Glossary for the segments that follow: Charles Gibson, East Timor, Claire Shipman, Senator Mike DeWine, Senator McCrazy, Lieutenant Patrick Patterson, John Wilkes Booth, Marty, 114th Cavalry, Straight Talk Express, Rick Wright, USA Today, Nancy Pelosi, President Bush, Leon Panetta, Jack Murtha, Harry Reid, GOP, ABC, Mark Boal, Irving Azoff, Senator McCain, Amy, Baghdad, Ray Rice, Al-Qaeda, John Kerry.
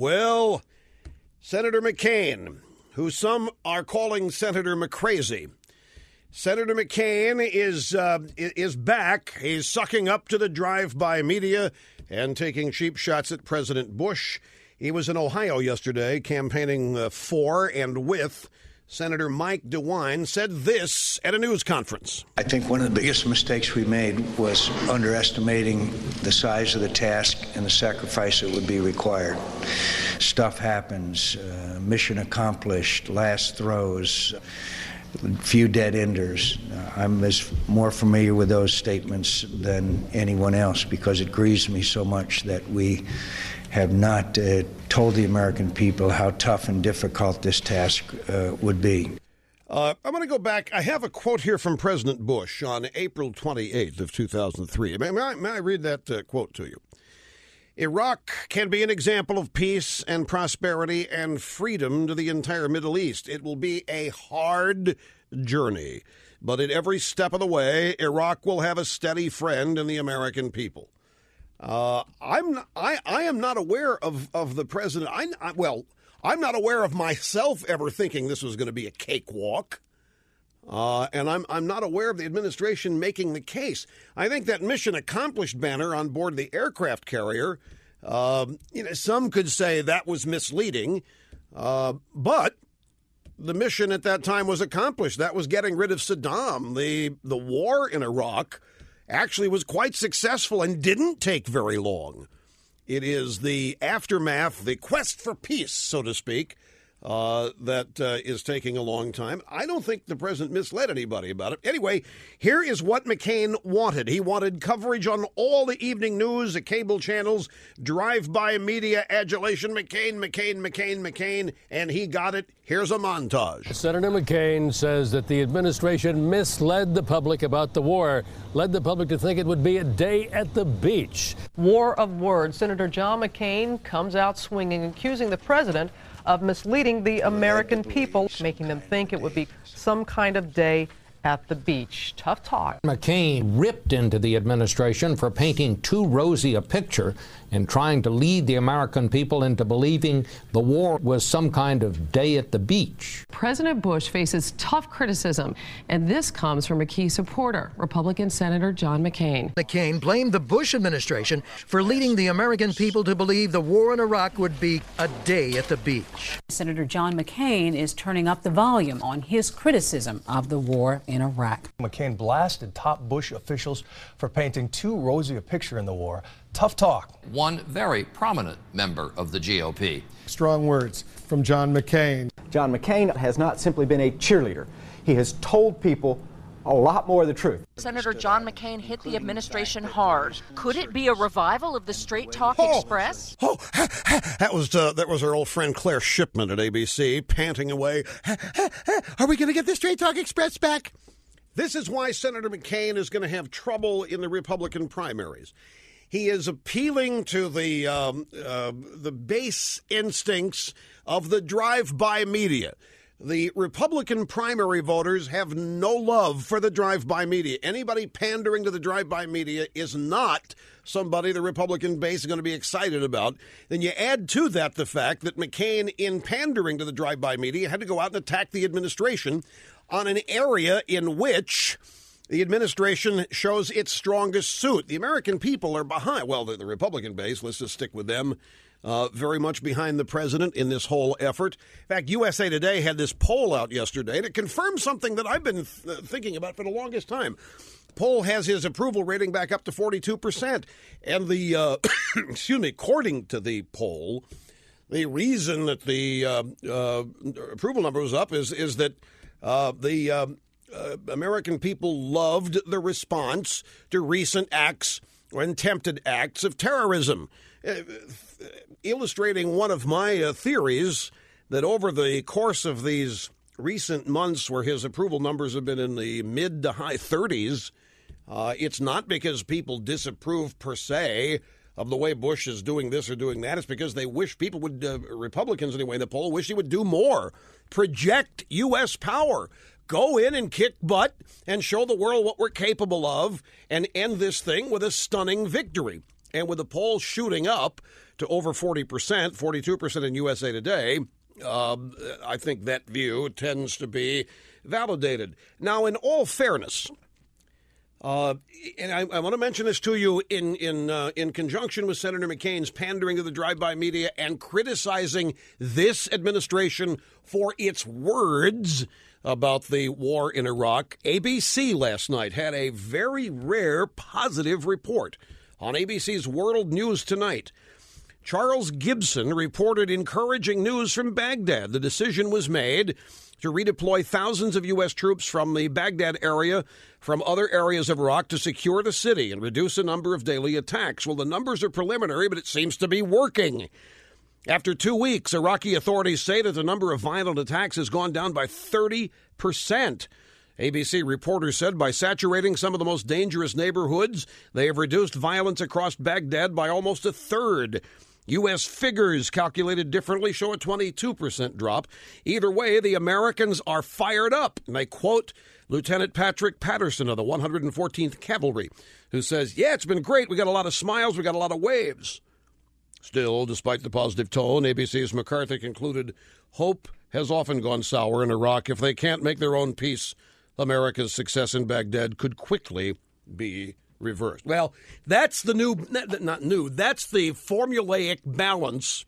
Well, Senator McCain, who some are calling Senator McCrazy, Senator McCain is back. He's sucking up to the drive-by media and taking cheap shots at President Bush. He was in Ohio yesterday campaigning for and with Senator Mike DeWine, said this at a news conference. I think one of the biggest mistakes we made was underestimating the size of the task and the sacrifice that would be required. Stuff happens, mission accomplished, last throws, few dead enders. I'm more familiar with those statements than anyone else because it grieves me so much that we have not told the American people how tough and difficult this task would be. I'm going to go back. I have a quote here from President Bush on April 28th of 2003. May I read that quote to you? Iraq can be an example of peace and prosperity and freedom to the entire Middle East. It will be a hard journey, but at every step of the way, Iraq will have a steady friend in the American people. I am not aware of the president. I'm not aware of myself ever thinking this was going to be a cakewalk. And I'm not aware of the administration making the case. I think that mission accomplished banner on board the aircraft carrier, some could say that was misleading, but the mission at that time was accomplished. That was getting rid of Saddam. The war in Iraq actually was quite successful and didn't take very long. It is the aftermath, the quest for peace, so to speak, that is taking a long time. I don't think the president misled anybody about it. Anyway, here is what McCain wanted. He wanted coverage on all the evening news, the cable channels, drive-by media adulation. McCain, McCain, McCain, McCain, and he got it. Here's a montage. Senator McCain says that the administration misled the public about the war, led the public to think it would be a day at the beach. War of words. Senator John McCain comes out swinging, accusing the president of misleading the American people, making them think it would be some kind of day at the beach. Tough talk. McCain ripped into the administration for painting too rosy a picture and trying to lead the American people into believing the war was some kind of day at the beach. President Bush faces tough criticism, and this comes from a key supporter, Republican Senator John McCain. McCain blamed the Bush administration for leading the American people to believe the war in Iraq would be a day at the beach. Senator John McCain is turning up the volume on his criticism of the war in Iraq. McCain blasted top Bush officials for painting too rosy a picture in the war. Tough talk. One very prominent member of the GOP. Strong words from John McCain. John McCain has not simply been a cheerleader. He has told people a lot more of the truth. Senator John McCain hit the administration hard. Could it be a revival of the Straight Talk Express? Oh, that was our old friend Claire Shipman at ABC, panting away. Are we going to get the Straight Talk Express back? This is why Senator McCain is going to have trouble in the Republican primaries. He is appealing to the base instincts of the drive-by media. The Republican primary voters have no love for the drive-by media. Anybody pandering to the drive-by media is not somebody the Republican base is going to be excited about. Then you add to that the fact that McCain, in pandering to the drive-by media, had to go out and attack the administration on an area in which the administration shows its strongest suit. The American people are behind, well, the Republican base, let's just stick with them, very much behind the president in this whole effort. In fact, USA Today had this poll out yesterday, and it confirmed something that I've been thinking about for the longest time. The poll has his approval rating back up to 42%. And the, according to the poll, the reason that the approval number was up is that American people loved the response to recent acts or attempted acts of terrorism, illustrating one of my theories that over the course of these recent months where his approval numbers have been in the mid to high 30s, it's not because people disapprove per se of the way Bush is doing this or doing that. It's because they wish people would, Republicans anyway in the poll, wish he would do more, project U.S. power. Go in and kick butt and show the world what we're capable of and end this thing with a stunning victory. And with the poll shooting up to over 40%, 42% in USA Today, I think that view tends to be validated. Now, in all fairness, and I want to mention this to you in conjunction with Senator McCain's pandering to the drive-by media and criticizing this administration for its words about the war in Iraq. ABC last night had a very rare positive report on ABC's World News Tonight. Charles Gibson reported encouraging news from Baghdad. The decision was made to redeploy thousands of U.S. troops from the Baghdad area from other areas of Iraq to secure the city and reduce the number of daily attacks. Well, the numbers are preliminary, but it seems to be working. After 2 weeks, Iraqi authorities say that the number of violent attacks has gone down by 30%. ABC reporters said by saturating some of the most dangerous neighborhoods, they have reduced violence across Baghdad by almost a third. U.S. figures calculated differently show a 22% drop. Either way, the Americans are fired up. And they quote Lieutenant Patrick Patterson of the 114th Cavalry, who says, yeah, it's been great. We got a lot of smiles. We got a lot of waves. Still, despite the positive tone, ABC's McCarthy concluded, hope has often gone sour in Iraq. If they can't make their own peace, America's success in Baghdad could quickly be reversed. Well, that's the new, not new, that's the formulaic balance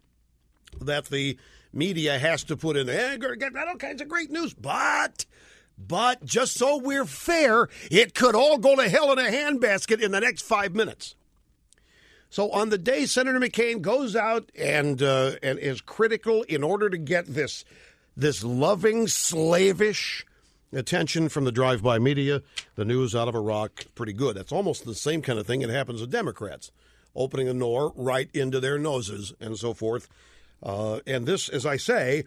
that the media has to put in there. Hey, get all kinds of great news, but just so we're fair, it could all go to hell in a handbasket in the next 5 minutes. So on the day Senator McCain goes out and is critical in order to get this loving, slavish attention from the drive-by media, the news out of Iraq, pretty good. That's almost the same kind of thing that happens to Democrats, opening a door right into their noses and so forth. And this, as I say,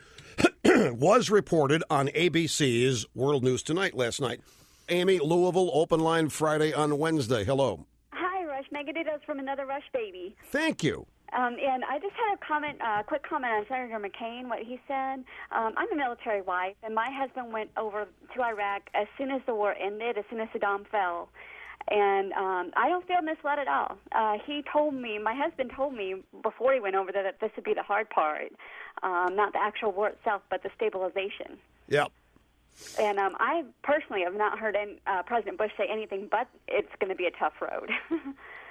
was reported on ABC's World News Tonight last night. Amy, Louisville, open line Friday on Wednesday. Hello. Hi, Rush. Megaditos from another Rush baby. Thank you. And I just had a comment, quick comment on Senator McCain, what he said. I'm a military wife, and my husband went over to Iraq as soon as the war ended, as soon as Saddam fell. And I don't feel misled at all. He told me, my husband told me before he went over there that this would be the hard part, not the actual war itself, but the stabilization. Yep. And I personally have not heard President Bush say anything but it's going to be a tough road.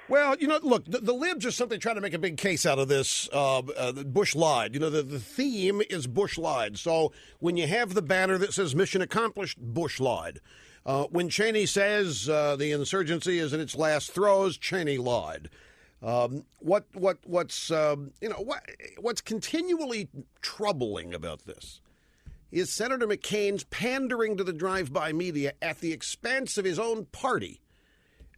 Well, you know, look, the libs are simply trying to make a big case out of this. Bush lied. You know, the theme is Bush lied. So when you have the banner that says mission accomplished, Bush lied. When Cheney says the insurgency is at its last throes, Cheney lied. What's continually troubling about this is Senator McCain's pandering to the drive-by media at the expense of his own party.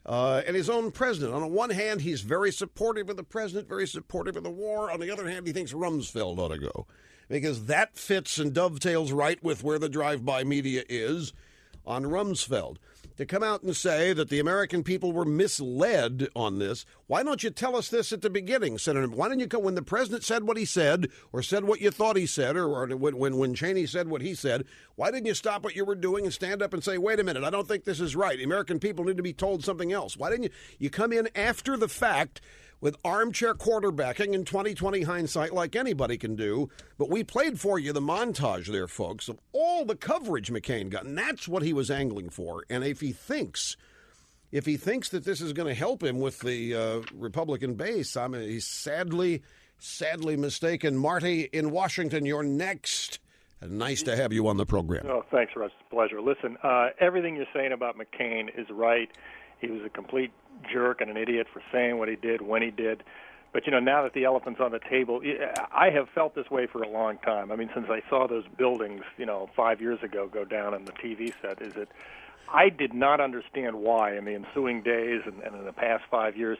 And his own president. On the one hand, he's very supportive of the president, very supportive of the war. On the other hand, he thinks Rumsfeld ought to go because that fits and dovetails right with where the drive-by media is on Rumsfeld. To come out and say that the American people were misled on this, why don't you tell us this at the beginning, Senator? Why don't you go when the president said what he said or said what you thought he said or when Cheney said what he said, why didn't you stop what you were doing and stand up and say, wait a minute, I don't think this is right. The American people need to be told something else. Why didn't you come in after the fact with armchair quarterbacking and 20/20 hindsight like anybody can do? But we played for you the montage there, folks, of all the coverage McCain got, and that's what he was angling for. And if he thinks that this is going to help him with the Republican base, I mean, he's sadly mistaken. Marty in Washington, you're next. Nice to have you on the program. Oh, thanks, Russ. It's a pleasure. Listen, everything you're saying about McCain is right. He was a complete jerk and an idiot for saying what he did when he did. But, you know, now that the elephant's on the table, I have felt this way for a long time. I mean, since I saw those buildings, you know, 5 years ago go down on the TV set, is that I did not understand why in the ensuing days and in the past 5 years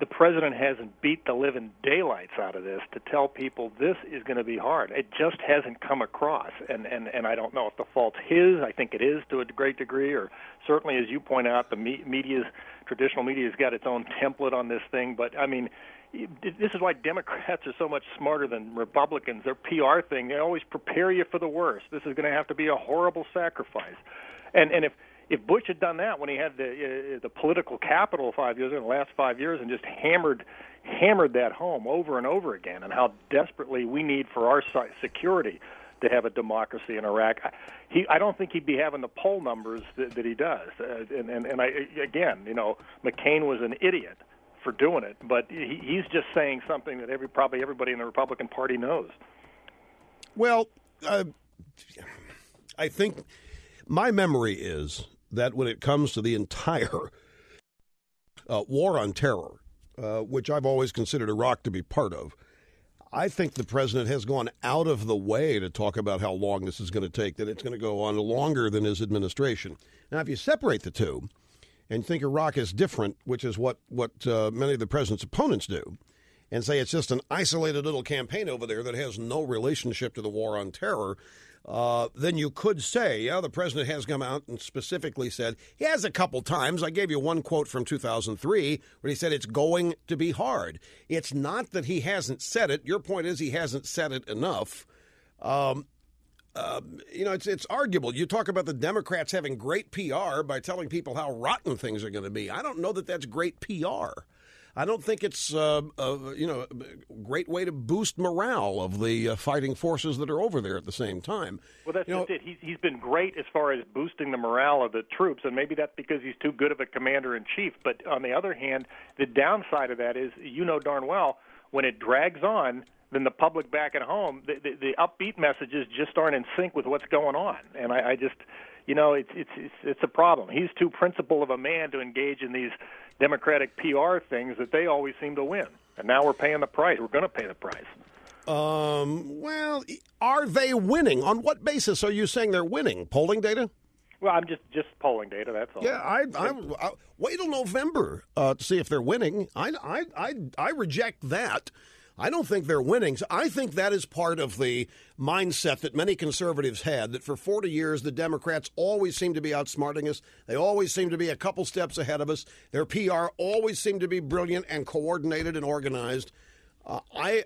the president hasn't beat the living daylights out of this to tell people this is going to be hard. It just hasn't come across, and I don't know if the fault's his. I think it is to a great degree, or certainly, as you point out, the media's, traditional media's got its own template on this thing. But, I mean, this is why Democrats are so much smarter than Republicans. Their PR thing, they always prepare you for the worst. This is going to have to be a horrible sacrifice. And if If Bush had done that when he had the political capital 5 years in the last 5 years and just hammered that home over and over again, and how desperately we need for our security to have a democracy in Iraq, I don't think he'd be having the poll numbers that he does. And I, again, you know, McCain was an idiot for doing it, but he's just saying something that probably everybody in the Republican Party knows. Well, I think my memory is that when it comes to the entire war on terror, which I've always considered Iraq to be part of, I think the president has gone out of the way to talk about how long this is going to take, that it's going to go on longer than his administration. Now, if you separate the two and think Iraq is different, which is what many of the president's opponents do, and say it's just an isolated little campaign over there that has no relationship to the war on terror, then you could say, yeah, the president has come out and specifically said, he has a couple times. I gave you one quote from 2003 where he said it's going to be hard. It's not that he hasn't said it. Your point is he hasn't said it enough. You know, it's arguable. You talk about the Democrats having great PR by telling people how rotten things are going to be. I don't know that that's great PR. I don't think it's a great way to boost morale of the fighting forces that are over there at the same time. Well, that's just it. He's been great as far as boosting the morale of the troops, and maybe that's because he's too good of a commander-in-chief. But on the other hand, the downside of that is, you know darn well, when it drags on, then the public back at home, the upbeat messages just aren't in sync with what's going on. And I just... you know, it's a problem. He's too principled of a man to engage in these Democratic PR things that they always seem to win. And now we're paying the price. We're going to pay the price. Well, are they winning? On what basis are you saying they're winning? Polling data? Well, I'm just polling data. That's all. Yeah, I wait till November to see if they're winning. I reject that. I don't think they're winning. I think that is part of the mindset that many conservatives had, that for 40 years the Democrats always seem to be outsmarting us. They always seem to be a couple steps ahead of us. Their PR always seemed to be brilliant and coordinated and organized. I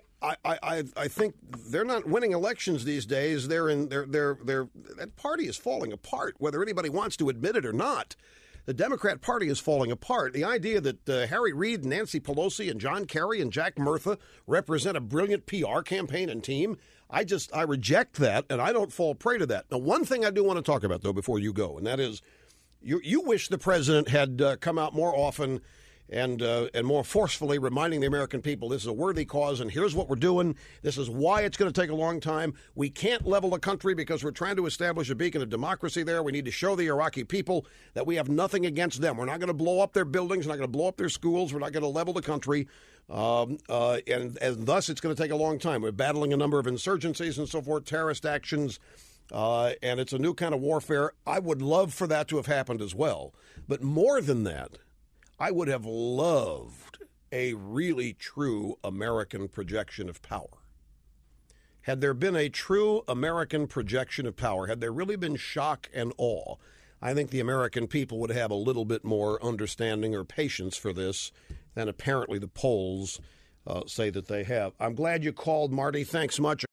think they're not winning elections these days. That party is falling apart, whether anybody wants to admit it or not. The Democrat Party is falling apart. The idea that Harry Reid, Nancy Pelosi, and John Kerry and Jack Murtha represent a brilliant PR campaign and team, I reject that, and I don't fall prey to that. Now, one thing I do want to talk about, though, before you go, and that is you wish the president had come out more often and more forcefully reminding the American people this is a worthy cause, and here's what we're doing. This is why it's going to take a long time. We can't level the country because we're trying to establish a beacon of democracy there. We need to show the Iraqi people that we have nothing against them. We're not going to blow up their buildings. We're not going to blow up their schools. We're not going to level the country. And thus, it's going to take a long time. We're battling a number of insurgencies and so forth, terrorist actions. And it's a new kind of warfare. I would love for that to have happened as well. But more than that, I would have loved a really true American projection of power. Had there been a true American projection of power, had there really been shock and awe, I think the American people would have a little bit more understanding or patience for this than apparently the polls say that they have. I'm glad you called, Marty. Thanks much.